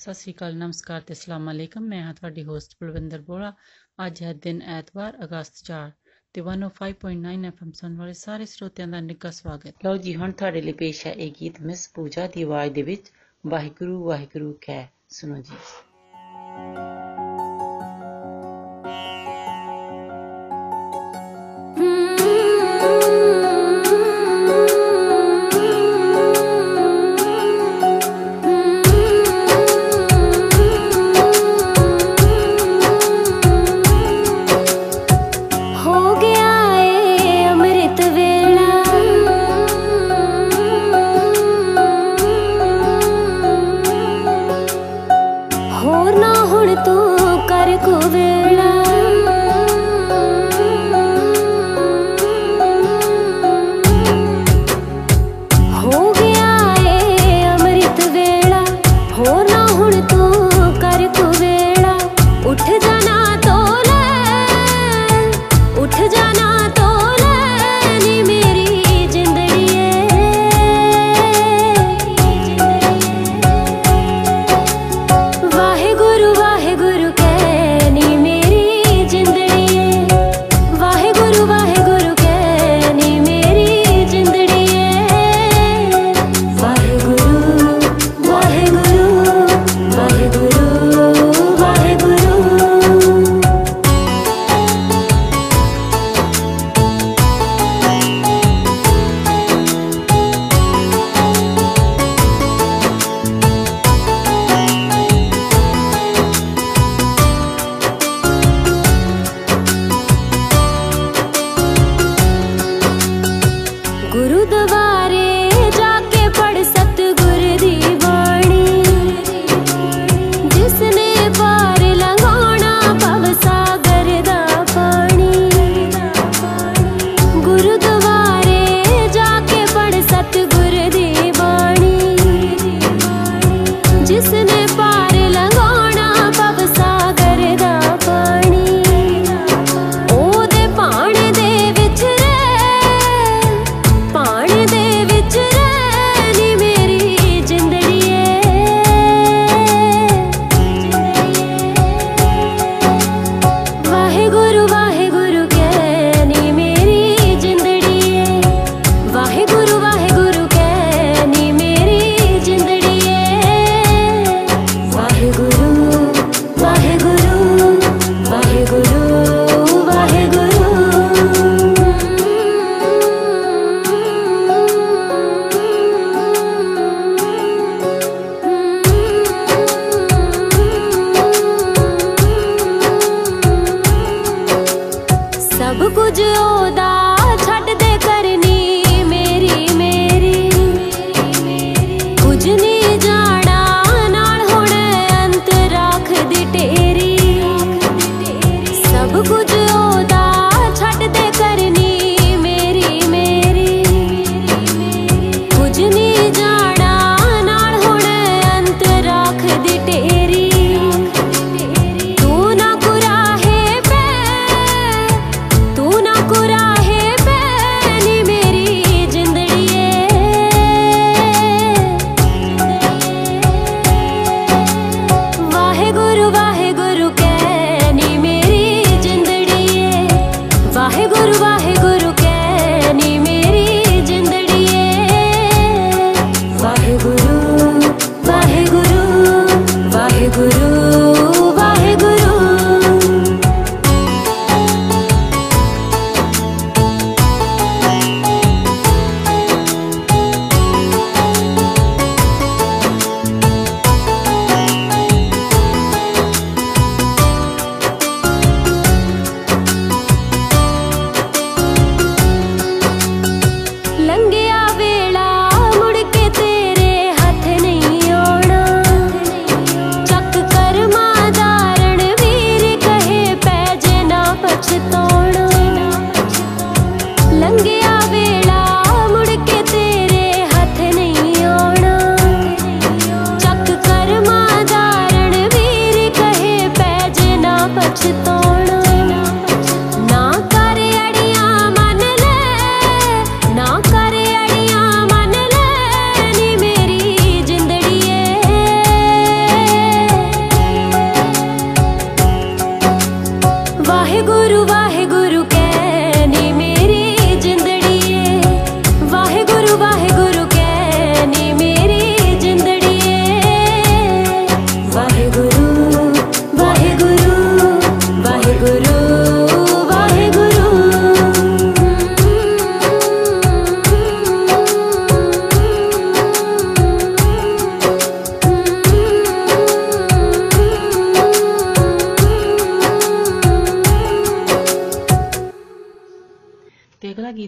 ਸਤਿ ਸ਼੍ਰੀ ਅਕਾਲ, ਨਮਸਕਾਰ ਤੇ ਅਸਲਾਮ ਅਲੈਕਮ। ਮੈਂ ਹਾਂ ਤੁਹਾਡੀ ਹੋਸਟ ਬਲਵਿੰਦਰ ਬੋੜਾ। ਅੱਜ ਹੈ ਦਿਨ ਐਤਵਾਰ, ਅਗਸਤ 4 ਤੇ 105.9 ਐਫਐਮ ਸੁਣਨ ਵਾਲੇ ਸਾਰੇ ਸਰੋਤਿਆਂ ਦਾ ਨਿੱਘਾ ਸਵਾਗਤ। ਲਓ ਜੀ, ਹੁਣ ਤੁਹਾਡੇ ਲਈ ਪੇਸ਼ ਹੈ ਇਹ ਗੀਤ ਮਿਸ ਪੂਜਾ ਦੀ ਆਵਾਜ਼ ਦੇ ਵਿੱਚ ਵਾਹਿਗੁਰੂ ਵਾਹਿਗੁਰੂ ਕਹਿ। ਸੁਣੋ ਜੀ।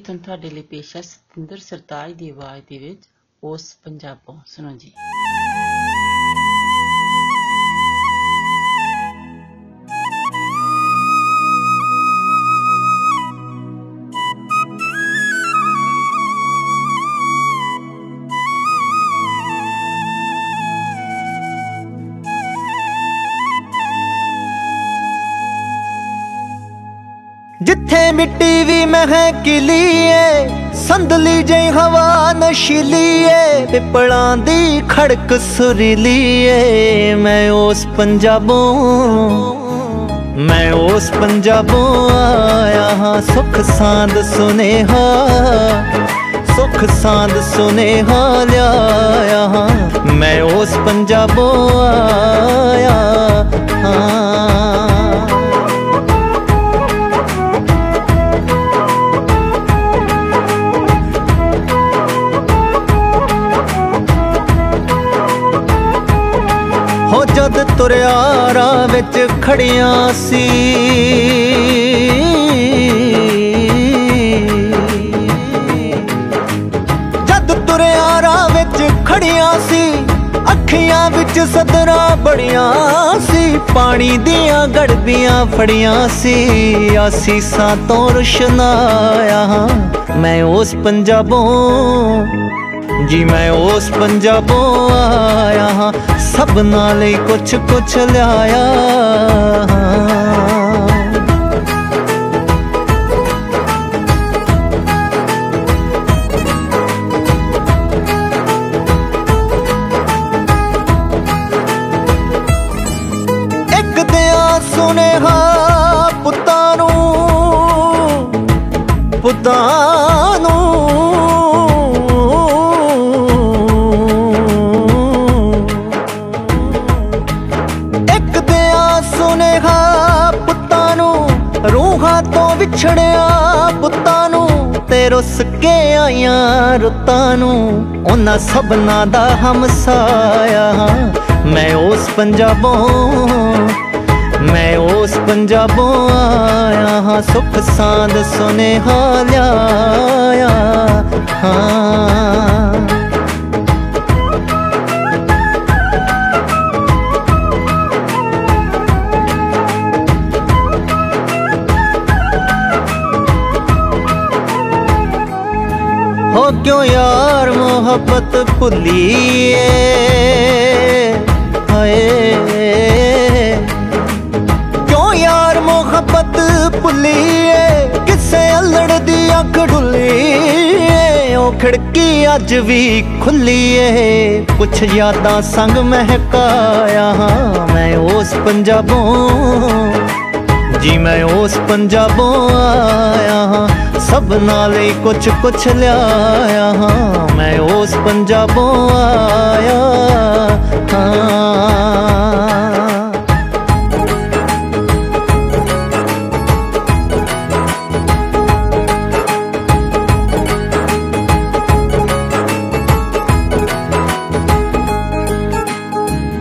ਜੀ ਤੁਹਾਨੂੰ ਤੁਹਾਡੇ ਲਈ ਪੇਸ਼ ਹੈ ਸਤਿੰਦਰ ਸਰਤਾਜ ਦੀ ਆਵਾਜ਼ ਦੇ ਵਿੱਚ ਉਸ ਪੰਜਾਬੋਂ। ਸੁਣੋ ਜੀ। ਜਿੱਥੇ ਮਿੱਟੀ ਵੀ ਮਹਿਕਲੀ ਏ, ਸੰਦਲੀ ਜਿਹੀ ਹਵਾ ਨਸ਼ੀਲੀ ਏ, ਪਿੱਪਲਾਂ ਦੀ ਖੜਕ ਸੁਰੀਲੀ ਏ। ਮੈਂ ਉਸ ਪੰਜਾਬੋਂ, ਮੈਂ ਉਸ ਪੰਜਾਬੋਂ ਆਇਆ ਹਾਂ। ਸੁੱਖ ਸਾਂਦ ਸੁਨੇਹਾ, ਸੁੱਖ ਸਾਂਦ ਸੁਨੇਹਾ ਲਿਆਇਆ ਹਾਂ। ਮੈਂ ਉਸ ਪੰਜਾਬੋਂ ਆਇਆ ਹਾਂ। ਤੁਰਿਆਰਾਂ ਵਿੱਚ ਖੜੀਆਂ ਸੀ, ਜਦ ਤੁਰਿਆਰਾਂ ਵਿੱਚ ਖੜੀਆਂ ਸੀ, ਅੱਖੀਆਂ ਵਿੱਚ ਸਦਰਾਂ ਬੜੀਆਂ ਸੀ, ਪਾਣੀ ਦੀਆਂ ਗੜਬੀਆਂ ਫੜੀਆਂ ਸੀ, ਆਸੀਸਾਂ ਤੋਂ ਰੁਸ਼ਨਾਇਆ ਹਾਂ। ਮੈਂ ਉਸ ਪੰਜਾਬੋਂ ਜੀ, ਮੈਂ ਉਸ ਪੰਜਾਬੋਂ ਆਇਆ ਹਾਂ। ਸਭ ਨਾਲ ਹੀ ਕੁਛ ਕੁਛ ਲਿਆਇਆ ਹਾਂ। ਇੱਕ ਦਿਆ ਸੁਨੇਹਾ ਪੁੱਤਾਂ ਨੂੰ, ਪੁੱਤਾਂ ਨੂੰ ਛੜਿਆ ਪੁੱਤਾਂ ਨੂੰ ਤੇ ਰੁੱਸ ਕੇ ਆਈਆਂ ਰੁੱਤਾਂ ਨੂੰ, ਉਹਨਾਂ ਸਭਨਾਂ ਦਾ ਹਮਸਾਇਆ। ਮੈਂ ਉਸ ਪੰਜਾਬੋਂ, ਮੈਂ ਉਸ ਪੰਜਾਬੋਂ ਆਇਆ ਹਾਂ। ਸੁੱਖ ਸਾਂਦ ਸੁਨੇਹਾ ਲਿਆਇਆ ਹਾਂ। ਕਿਉਂ ਯਾਰ ਮੁਹੱਬਤ ਭੁੱਲੀਏ ਹਾਏ, ਕਿਉਂ ਯਾਰ ਮੁਹੱਬਤ ਭੁੱਲੀਏ, ਕਿਸੇ ਅਲੜ ਦੀ ਅੱਖ ਡੁੱਲੀਏ, ਉਹ ਖਿੜਕੀ ਅੱਜ ਵੀ ਖੁੱਲੀਏ, ਕੁਛ ਯਾਦਾਂ ਸੰਗ ਮਹਿਕਾਇਆ ਹਾਂ। ਮੈਂ ਉਸ ਪੰਜਾਬੋਂ ਜੀ, ਮੈਂ ਉਸ ਪੰਜਾਬੋਂ ਆਇਆ ਹਾਂ। ਸਭ ਨਾਲ ਹੀ ਕੁਛ ਕੁਛ ਲਿਆਇਆ ਹਾਂ। ਮੈਂ ਉਸ ਪੰਜਾਬੋਂ ਆਇਆ ਹਾਂ।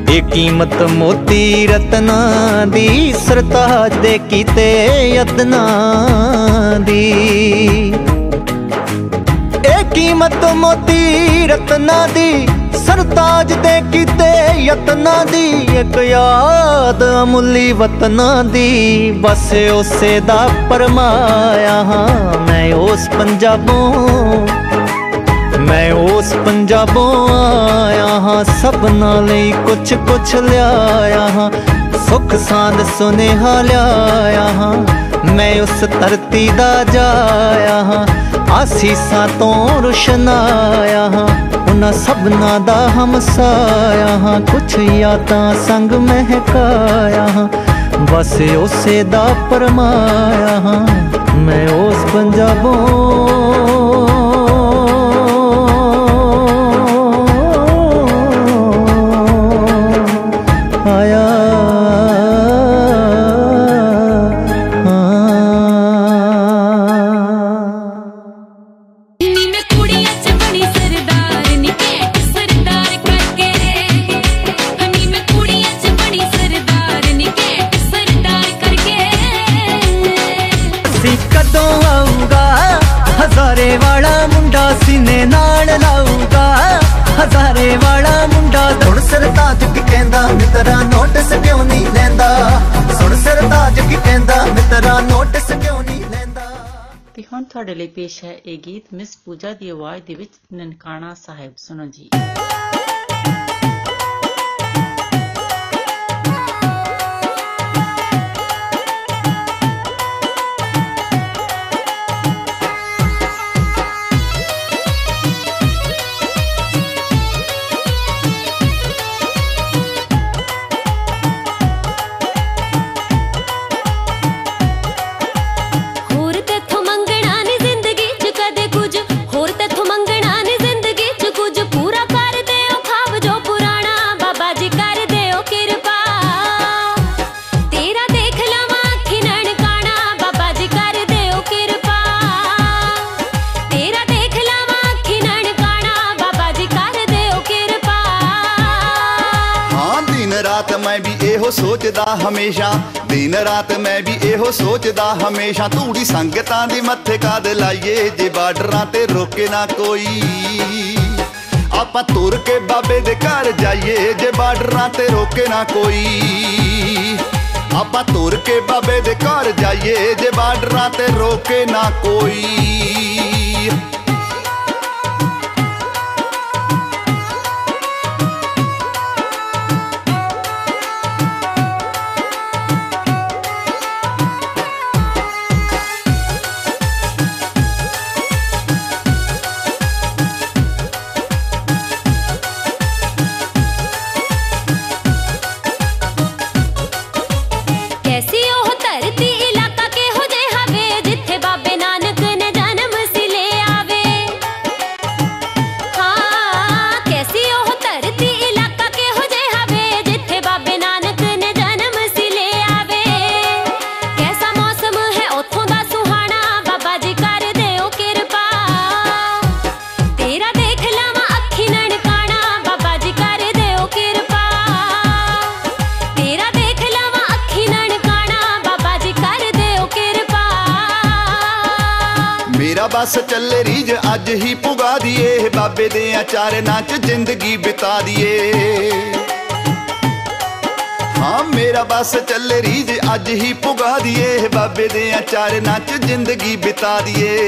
ਇਹ ਕੀਮਤ ਮੋਤੀ ਰਤਨਾਂ ਦੀ, ਸਰਤਾਜ ਦੇ ਕੀਤੇ ਯਤਨਾਂ ਦੀ, ਇਹ ਕੀਮਤ ਮੋਤੀ ਰਤਨਾਂ ਦੀ, ਸਰਤਾਜ ਦੇ ਕੀਤੇ ਯਤਨਾਂ ਦੀ, ਇੱਕ ਯਾਦ ਅਮੁੱਲੀ ਵਤਨਾਂ ਦੀ, ਬਸ ਉਸੇ ਦਾ ਪਰਮਾਇਆ ਹਾਂ। ਮੈਂ ਉਸ ਪੰਜਾਬੋਂ, ਮੈਂ ਉਸ ਪੰਜਾਬੋਂ ਆਇਆ ਹਾਂ। ਸਭ ਨਾਲ ਲਈ ਕੁਛ ਕੁਛ ਲਿਆਇਆ ਹਾਂ। ਸੁੱਖ ਸਾਂਦ ਸੁਨੇਹਾ ਲਿਆਇਆ ਹਾਂ। ਮੈਂ ਉਸ ਧਰਤੀ ਦਾ ਜਾਇਆ ਹਾਂ, ਆਸੀਸਾਂ ਤੋਂ ਰੁਸ਼ਨਾਇਆ ਹਾਂ, ਉਹਨਾਂ ਸਭਨਾਂ ਦਾ ਹਮਸਾਇਆ ਹਾਂ, ਕੁਛ ਯਾਦਾਂ ਸੰਗ ਮਹਿਕਾਇਆ ਹਾਂ, ਬਸ ਉਸੇ ਦਾ ਪਰਮਾਇਆ ਹਾਂ। ਮੈਂ ਉਸ ਪੰਜਾਬੋਂ। ਹਜ਼ਾਰੇ ਵਾਲਾ ਮੁੰਡਾ। ਸੁਣ ਸਰਤਾਜ ਕੀ ਕਹਿੰਦਾ ਮਿੱਤਰਾ, ਨੋਟਿਸ ਕਿਉਂ ਨਹੀਂ ਲੈਂਦਾ। ਸੁਣ ਸਰਤਾਜ ਕੀ ਕਹਿੰਦਾ ਮਿੱਤਰਾ, ਨੋਟਿਸ ਕਿਉਂ ਨਹੀਂ ਲੈਂਦਾ। ਤੇ ਹੁਣ ਤੁਹਾਡੇ ਲਈ ਪੇਸ਼ ਹੈ ਇਹ ਗੀਤ ਮਿਸ ਪੂਜਾ ਦੀ ਆਵਾਜ਼ ਦੇ ਵਿੱਚ ਨਨਕਾਣਾ ਸਾਹਿਬ। ਸੁਣੋ ਜੀ। ਸੋਚਦਾ ਹਮੇਸ਼ਾ ਦਿਨ ਰਾਤ ਮੈਂ ਵੀ ਇਹੋ ਸੋਚਦਾ ਹਮੇਸ਼ਾ, ਧੂੜੀ ਸੰਗਤਾਂ ਦੀ ਮੱਥੇ ਕਾਦ ਲਾਈਏ ਜੇ ਬਾਰਡਰਾਂ ਤੇ ਰੋਕੇ ਨਾ ਕੋਈ। ਆਪਾਂ ਤੁਰ ਕੇ ਬਾਬੇ ਦੇ ਘਰ ਜਾਈਏ ਜੇ ਬਾਰਡਰਾਂ ਤੇ ਰੋਕੇ ਨਾ ਕੋਈ। ਆਪਾਂ ਤੁਰ ਕੇ ਬਾਬੇ ਦੇ ਘਰ ਜਾਈਏ ਜੇ ਬਾਰਡਰਾਂ ਤੇ ਰੋਕੇ ਨਾ ਕੋਈ। ਬਸ ਚੱਲੇ ਰੀਜ ਅੱਜ ਹੀ ਪੁਗਾ ਦੀਏ ਬਾਬੇ ਦੇ ਆਚਾਰ ਨਾਚ ਜ਼ਿੰਦਗੀ ਬਿਤਾ ਦੀਏ। ਹਾਂ ਮੇਰਾ ਬਸ ਚੱਲੇ ਰੀਜ ਅੱਜ ਹੀ ਪੁਗਾ ਦੀਏ ਬਾਬੇ ਦੇ ਆਚਾਰ ਨਾਚ ਜ਼ਿੰਦਗੀ ਬਿਤਾ ਦੀਏ।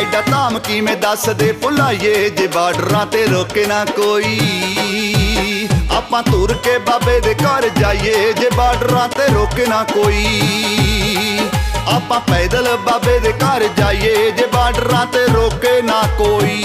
ਐਡਾ ਧਾਮ ਕਿਵੇਂ ਦੱਸ ਦੇ ਭੁਲਾਈਏ ਜੇ ਬਾਰਡਰਾਂ ਤੇ ਰੋਕੇ ਨਾ ਕੋਈ। ਆਪਾਂ ਤੁਰ ਕੇ ਬਾਬੇ ਦੇ ਘਰ ਜਾਈਏ ਜੇ ਬਾਰਡਰਾਂ ਤੇ ਰੋਕੇ ਨਾ ਕੋਈ। ਆਪਾਂ ਪੈਦਲ ਬਾਬੇ ਦੇ ਘਰ ਜਾਈਏ ਜੇ ਬਾਰਡਰਾਂ ਤੇ ਰੋਕੇ ਨਾ ਕੋਈ।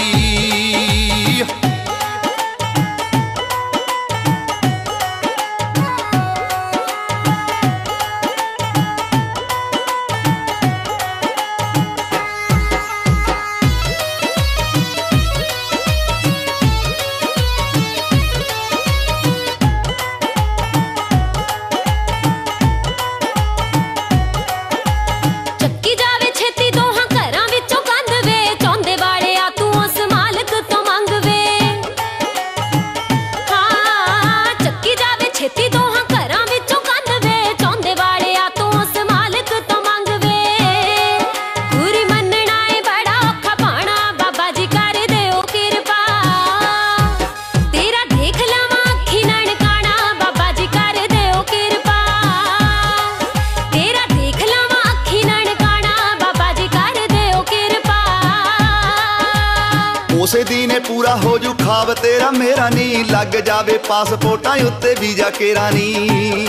ਪੂਰਾ ਹੋ ਜੂ ਖਾਬ ਤੇਰਾ ਮੇਰਾ ਨੀ, ਲੱਗ ਜਾਵੇ ਪਾਸਪੋਰਟਾਂ ਉੱਤੇ ਵੀਜ਼ਾ ਕੇਰਾ ਨੀ।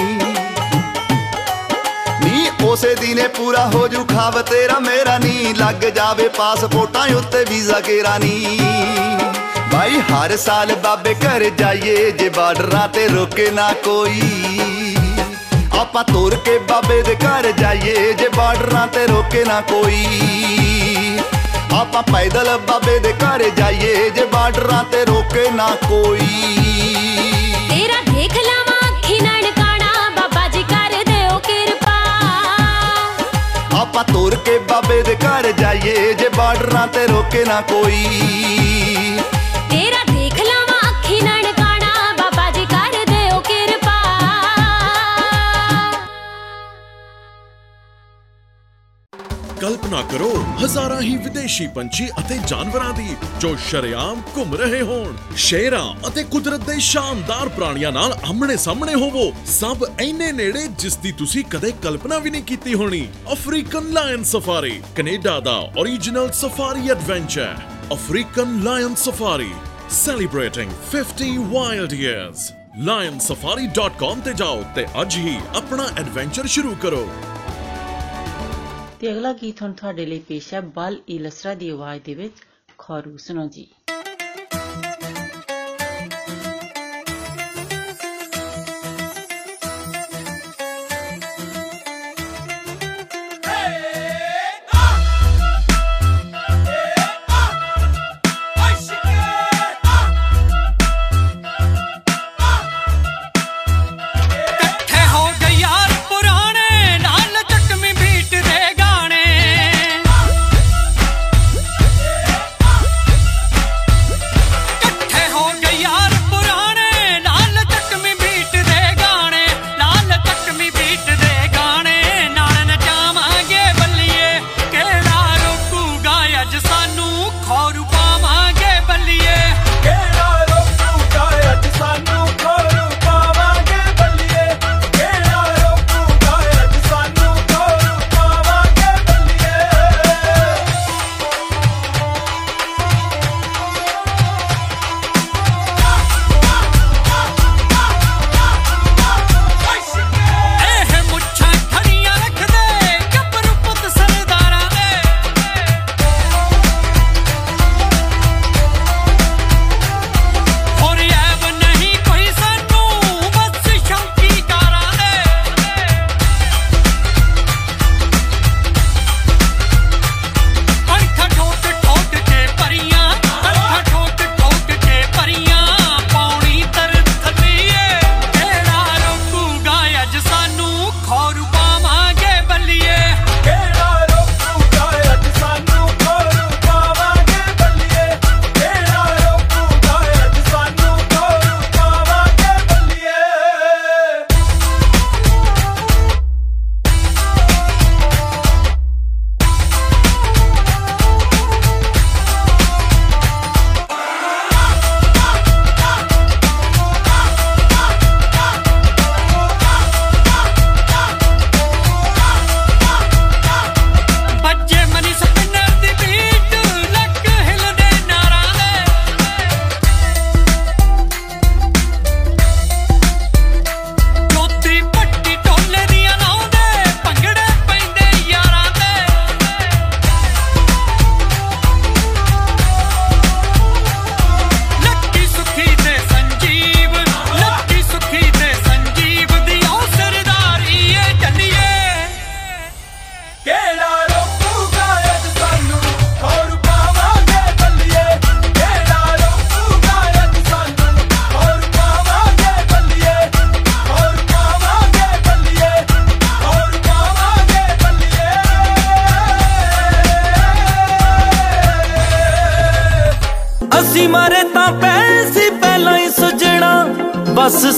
ਉਸੇ ਦਿਨੇ ਪੂਰਾ ਹੋ ਜੂ ਖਾਬ ਤੇਰਾ ਮੇਰਾ ਨੀ, ਲੱਗ ਜਾਵੇ ਪਾਸਪੋਰਟਾਂ ਉੱਤੇ ਵੀਜ਼ਾ ਕੇਰਾ ਨੀ। ਬਾਈ ਹਰ ਸਾਲ ਬਾਬੇ ਘਰ ਜਾਈਏ ਜੇ ਬਾਰਡਰਾਂ ਤੇ ਰੋਕੇ ਨਾ ਕੋਈ। ਆਪਾਂ ਤੁਰ ਕੇ ਬਾਬੇ ਦੇ ਘਰ ਜਾਈਏ ਜੇ ਬਾਰਡਰਾਂ ਤੇ ਰੋਕੇ ਨਾ ਕੋਈ। ਆਪਾਂ ਪੈਦਲ ਬਾਬੇ ਦੇ ਘਰ ਜਾਈਏ ਜੇ ਬਾਰਡਰਾਂ ਤੇ ਰੋਕੇ ਨਾ ਕੋਈ। ਤੇਰਾ ਦੇਖ ਲਾਵਾਂ ਅੱਖੀ ਨਨਕਾਣਾ ਬਾਬਾ ਜੀ ਕਰ ਦਿਓ ਕਿਰਪਾ। ਆਪਾਂ ਤੁਰ ਕੇ ਬਾਬੇ ਦੇ ਘਰ ਜਾਈਏ ਜੇ ਬਾਰਡਰਾਂ ਤੇ ਰੋਕੇ ਨਾ ਕੋਈ। ਤੇਰਾ ਦੇਖ ਲਾਵਾਂ ਅੱਖੀ ਨਨਕਾਣਾ ਬਾਬਾ ਜੀ ਕਰ ਦਿਓ ਕਿਰਪਾ। ਕਲਪਨਾ ਨਾ ਕਰੋ ਹਜ਼ਾਰਾਂ ਹੀ ਵਿਦੇਸ਼ੀ ਪੰਛੀ ਅਤੇ ਜਾਨਵਰਾਂ ਦੀ ਜੋ ਸ਼ਰੇਆਮ ਘੁੰਮ ਰਹੇ ਹੋਣ। ਸ਼ੇਰਾਂ ਅਤੇ ਕੁਦਰਤ ਦੇ ਸ਼ਾਨਦਾਰ ਪ੍ਰਾਣੀਆਂ ਨਾਲ ਆਮਣੇ ਸਾਹਮਣੇ ਹੋਵੋ, ਸਭ ਇੰਨੇ ਨੇੜੇ ਜਿਸ ਦੀ ਤੁਸੀਂ ਕਦੇ ਕਲਪਨਾ ਵੀ ਨਹੀਂ ਕੀਤੀ ਹੋਣੀ। ਅਫਰੀਕਨ ਲਾਇਨ ਸਫਾਰੀ, ਕੈਨੇਡਾ ਦਾ original safari adventure. African lion safari, celebrating 50 wild years. lionsafari.com ਤੇ ਜਾਓ ਤੇ ਅੱਜ ਹੀ ਆਪਣਾ ਐਡਵੈਂਚਰ ਸ਼ੁਰੂ ਕਰੋ। ਤੇ ਅਗਲਾ ਗੀਤ ਹੁਣ ਤੁਹਾਡੇ ਲਈ ਪੇਸ਼ ਹੈ ਬਲ ਇਲਸਰਾ ਦੀ ਆਵਾਜ਼ ਦੇ ਵਿੱਚ ਖਰੂ। ਸੁਣੋ ਜੀ।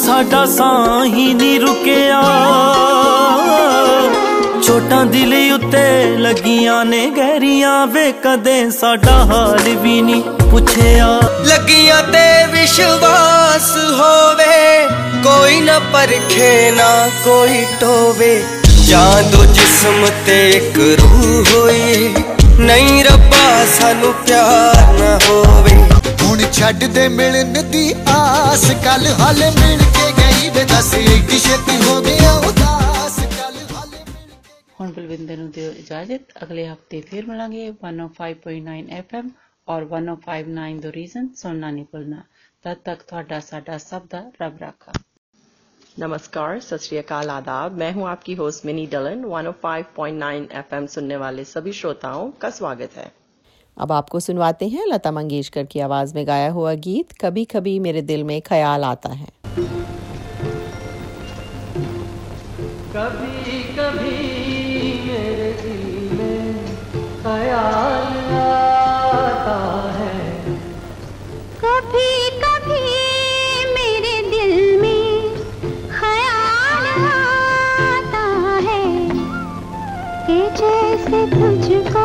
ਸਾਡਾ ਸਾਹ ਹੀ ਨਹੀਂ ਰੁਕਿਆ, ਛੋਟਾਂ ਦਿਲ ਉੱਤੇ ਲੱਗੀਆਂ ਨੇ ਗਹਿਰੀਆਂ, ਵੇ ਕਦੇ ਸਾਡਾ ਹਾਲ ਵੀ ਨਹੀਂ ਪੁੱਛਿਆ। ਲੱਗੀਆਂ ਤੇ ਵਿਸ਼ਵਾਸ ਹੋਵੇ, ਕੋਈ ਨਾ ਪਰਖੇ ਨਾ ਕੋਈ ਟੋਵੇ, ਜਾਂ ਦੋ ਜਿਸਮ ਤੇ ਇੱਕ ਰੂਹ ਹੋਈ, ਨਹੀਂ ਰੱਬਾ ਸਾਨੂੰ ਪਿਆਰ ਨਾ ਹੋਵੇ। ਹੁਣ ਛੱਡ ਦੇ ਮਿਲਣ ਦੀ ਆਸ, ਕੱਲ ਹਾਲੇ ਮਿਲ ਕੇ ਗਈ ਵੇ ਦੱਸ ਇੱਕ ਛੇਤੀ ਹੋ ਗਿਆ ਉਦਾਸ, ਕੱਲ ਹਾਲੇ ਮਿਲ ਕੇ। ਹੁਣ ਬਲਵਿੰਦਰ ਨੂੰ ਦਿਓ ਇਜਾਜ਼ਤ, ਅਗਲੇ ਹਫਤੇ ਫਿਰ ਮਿਲਾਂਗੇ 105.9 FM ਔਰ 105.9 ਦਾ ਰੀਜ਼ਨ ਸੁਣਨਾ ਨਹੀਂ ਭੁੱਲਣਾ। ਤਦ ਤੱਕ ਤੁਹਾਡਾ ਸਾਡਾ ਸਭ ਦਾ ਰੱਬ ਰਾਖਾ। नमस्कार, सत श्री अकाल, आदाब। मैं हूं आपकी होस्ट मिनी डलन। 105.9 FM सुनने वाले सभी श्रोताओं का स्वागत है। अब आपको सुनवाते हैं लता मंगेशकर की आवाज में गाया हुआ गीत कभी कभी मेरे दिल में ख्याल आता है। कभी कभी मेरे दिल में ख्याल आता है, कभी कभी मेरे दिल में जैसे तुझको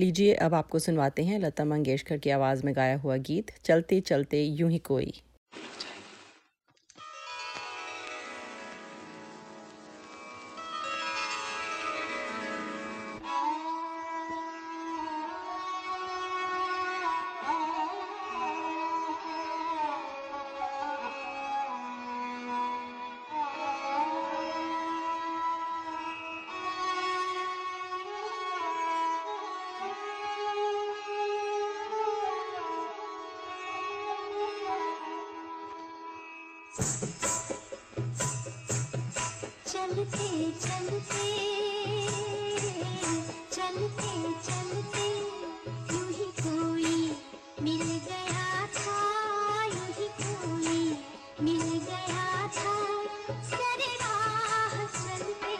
लीजिए अब आपको सुनवाते हैं लता मंगेशकर की आवाज में गाया हुआ गीत चलते चलते यूं ही कोई।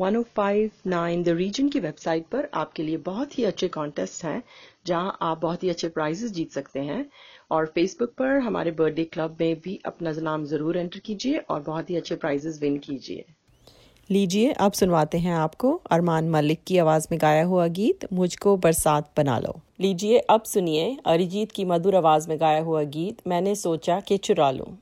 1059 द रीजन की वेबसाइट पर आपके लिए बहुत ही अच्छे कॉन्टेस्ट हैं जहां आप बहुत ही अच्छे प्राइजेस जीत सकते हैं और फेसबुक पर हमारे बर्थडे क्लब में भी अपना नाम जरूर एंटर कीजिए और बहुत ही अच्छे प्राइजेस विन कीजिए। लीजिए अब सुनवाते हैं आपको अरमान मलिक की आवाज में गाया हुआ गीत मुझको बरसात बना लो। लीजिए अब सुनिए अरिजीत की मधुर आवाज में गाया हुआ गीत मैंने सोचा कि चुरा लूं।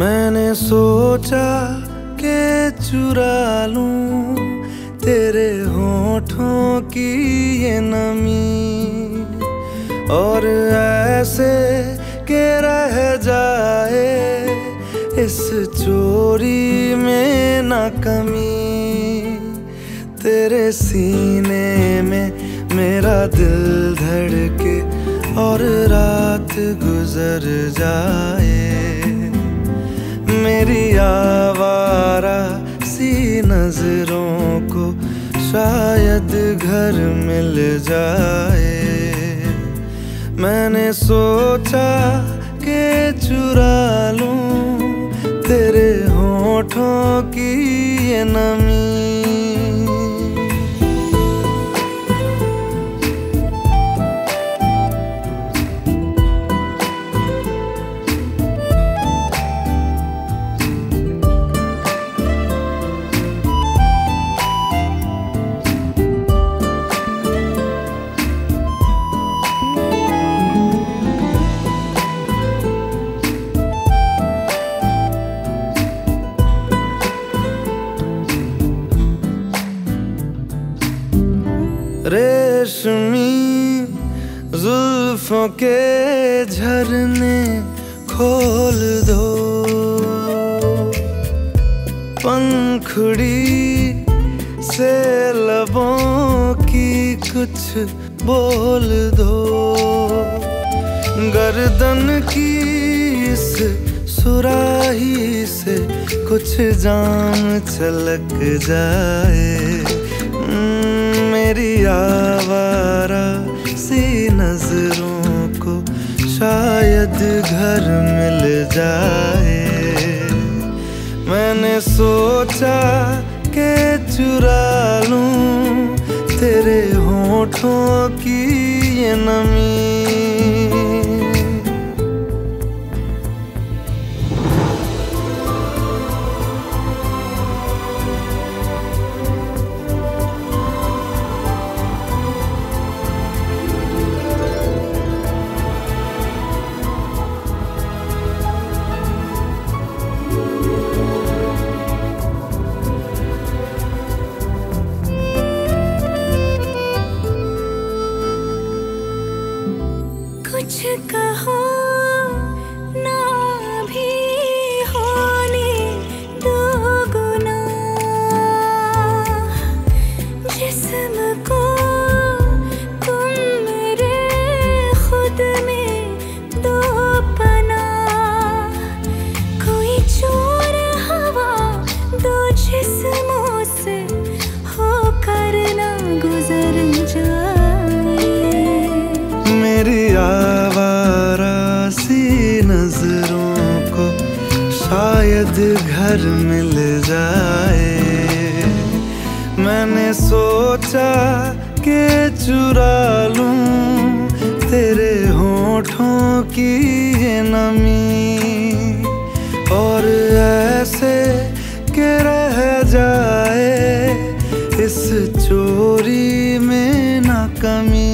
मैंने सोचा के चुरा लूं तेरे होठों की ये नमी और ऐसे के रह जाए इस चोरी में ना कमी। तेरे सीने में मेरा दिल धड़के और रात गुजर जाए। मेरी आवारा सी नजरों को शायद घर मिल जाए। मैंने सोचा के चुरा लूं तेरे होठों की ये नमी। रेशमी जुल्फों के झरने खोल दो, पंखुड़ी से लबों की कुछ बोल दो। गर्दन की इस सुराही से कुछ जाम छलक जाए। मेरी आवारा सी नजरों को शायद घर मिल जाए। मैंने सोचा के चुरा लूं तेरे होठों की ये नमी। शायद घर मिल जाए, मैंने सोचा कि चुरा लूं तेरे होठों की ये नमी। और ऐसे के रह जाए इस चोरी में ना कमी।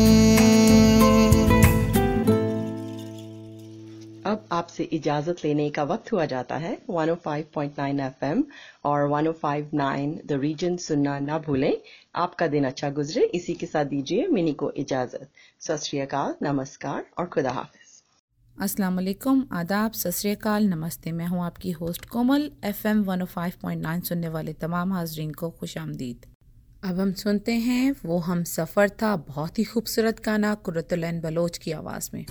अब आपसे इजाजत लेने का वक्त हुआ जाता है। 105.9 FM और 105.9 द रीजन सुनना ना भूलें। आपका दिन अच्छा गुजरे, इसी के साथ दीजिए मिनी को इजाजत। सत श्री अकाल, नमस्कार और खुदा हाफिज। अस्सलाम वालेकुम, आदाब, सत श्री अकाल, नमस्ते। मैं हूं आपकी होस्ट कोमल। FM 105.9 सुनने वाले तमाम हाजरीन को खुश आमदीद। अब हम सुनते हैं वो हम सफ़र था, बहुत ही खूबसूरत गाना कुर्रतुलैन बलोच की आवाज़ में।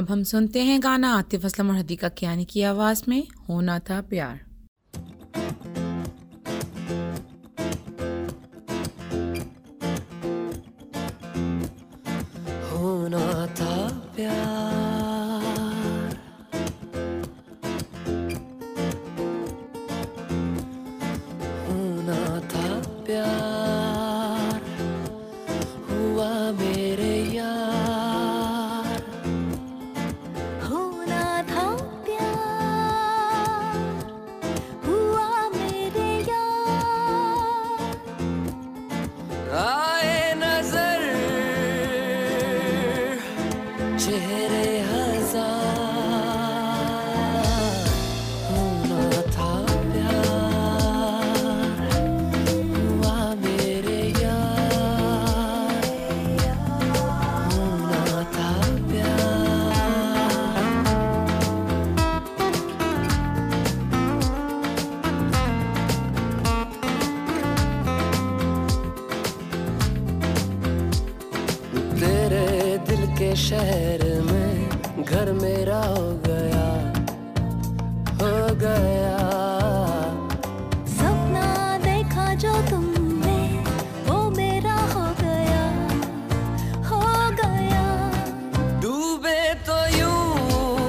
अब हम सुनते हैं गाना आतिफ असलम और हदीका कियानी की आवाज़ में होना था प्यार। होना था प्यार, होना था प्यार, हुआ मेरे यार। शहर में घर मेरा हो गया सपना देखा जो तुमने वो मेरा हो गया डूबे तो यूं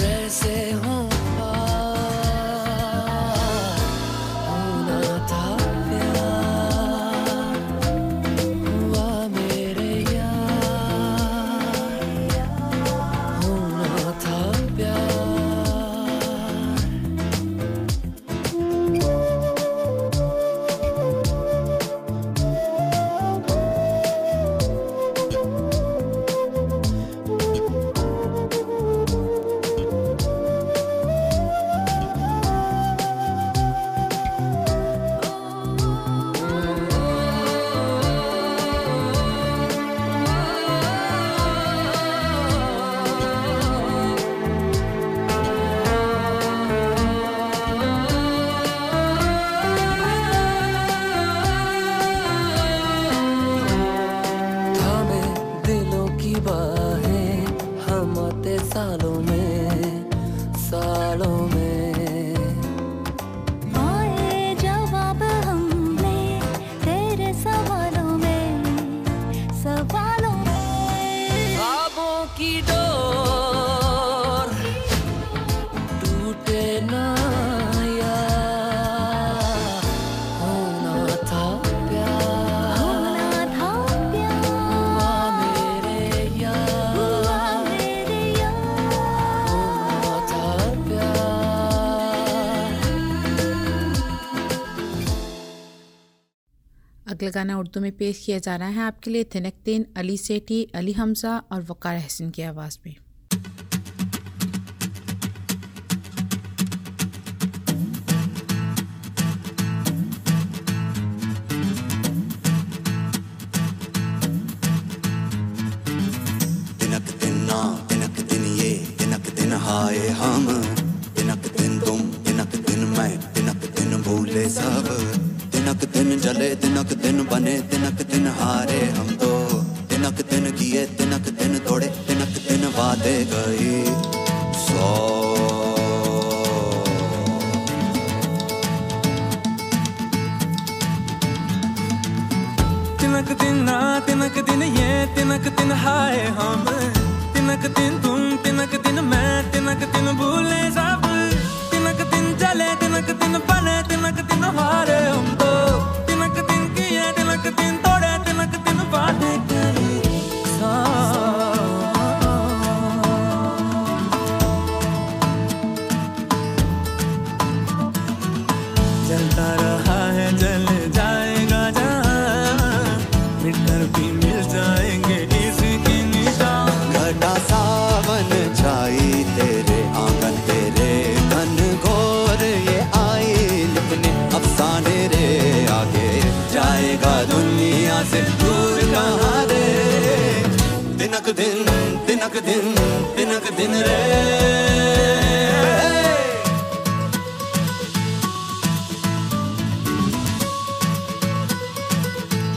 जैसे हूं। अगला गाना उर्दू में पेश किया जा रहा है आपके लिए थिनकतीन अली सेठी, अली हमजा और वकार हसन की आवाज़ में। तिनकतीन ना तिनकतीन ये तिनकतीन हाय हम, तिनकतीन तुम तिनकतीन मैं तिनकतीन भूले सब, तिनकतीन जले तिनकतीन बने तिनकतीन हारे हम तो, तिनकतीन किए तिनकतीन तोड़े तिनकतीन वादे जाते गए 100। तिनक दिन ना तिनक दिन ये तिनक दिन हाय हम, तिनक दिन तुम तिनक दिन मैं तिनक दिन भूले सब, तिनक दिन चले तिनक दिन बने तिनक दिन हमारे हम दो, तिनक दिन किए तिनक दिन तोड़े तिनक दिन बातें करी। जलता रहा है जल जाएगा जहाँ, मिटकर भी मिल जाएंगे इसके निशान। घटा सावन छाई तेरे आंगन तेरे घन घोर ये आई लिपने अफसाने रे, आगे जाएगा दुनिया से दूर कहाँ रे। तिनक दिन तिनक दिन तिनक दिन रे, तिनक दिन नौ तिनक दिन ये तिनक दिन हाय हम,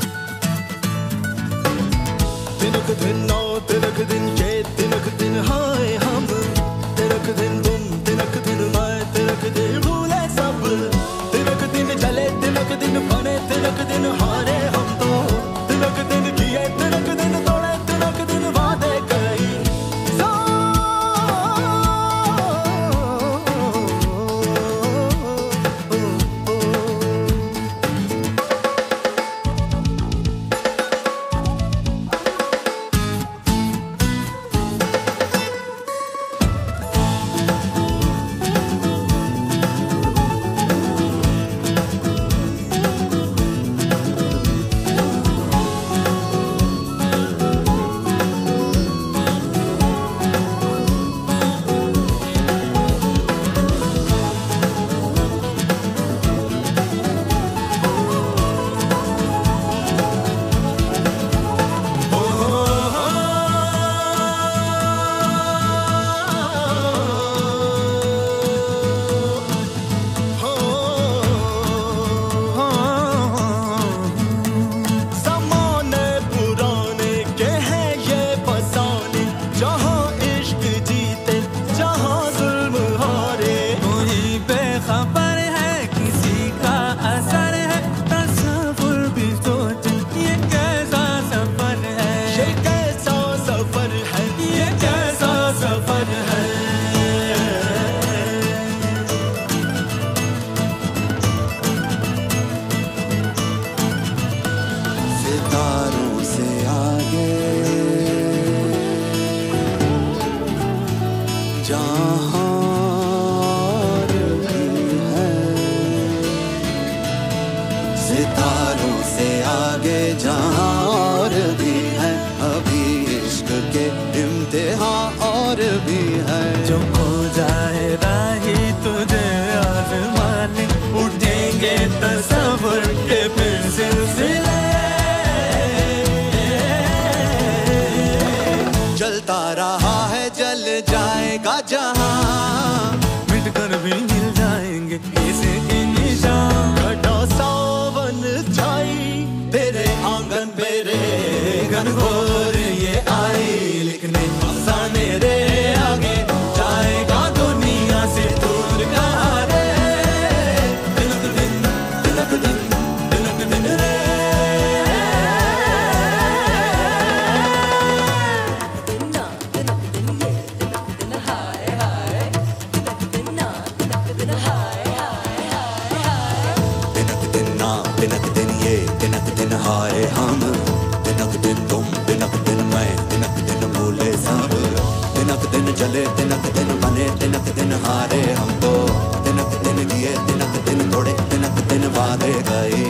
तिनक दिन तुम तिनक दिन मैं तिनक दिन भूले सब, तिनक दिन चले तिनक दिन बने तिनक दिन हारे हम तो, तिनक दिन किए तिनक दिन तोड़े तिनक दिन वादे कई। सितारों से आगे जहाँ और भी है, अभी इश्क के इम्तिहान और भी है। जो खो जाए राही तुझे आज़माने, उठेंगे तसव्वुर के फिर सिलसिले। जलता रहा है जल जाएगा जहाँ, मिटकर भी मिल जाएंगे इसे निशान। घटा सावन छाई तेरे आंगन मेरे घनघोर ये आई लिखने अफसाने रे, आगे जाएगा दुनिया से दूर कहाँ रे। तिलक दिन तिलक दिन तिलक दिन रे। तिनक दिन ये तिनक दिन हाय हम, तिनक दिन तुम तिनक दिन मैं तिनक दिन भूले सब, तिनक दिन चले तिनक दिन बने तिनक दिन हारे हम तो, तिनक दिन किए तिनक दिन तोड़े तिनक दिन वादे गए।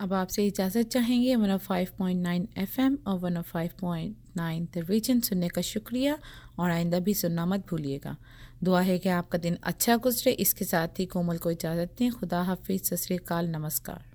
अब आपसे इजाज़त चाहेंगे 105.9 FM और 105.9 द रीजन सुनने का शुक्रिया और आइंदा भी सुनना मत भूलिएगा। दुआ है कि आपका दिन अच्छा गुजरे। इसके साथ ही कोमल को इजाज़त दें। खुदा हाफिज़, सत श्री अकाल, नमस्कार।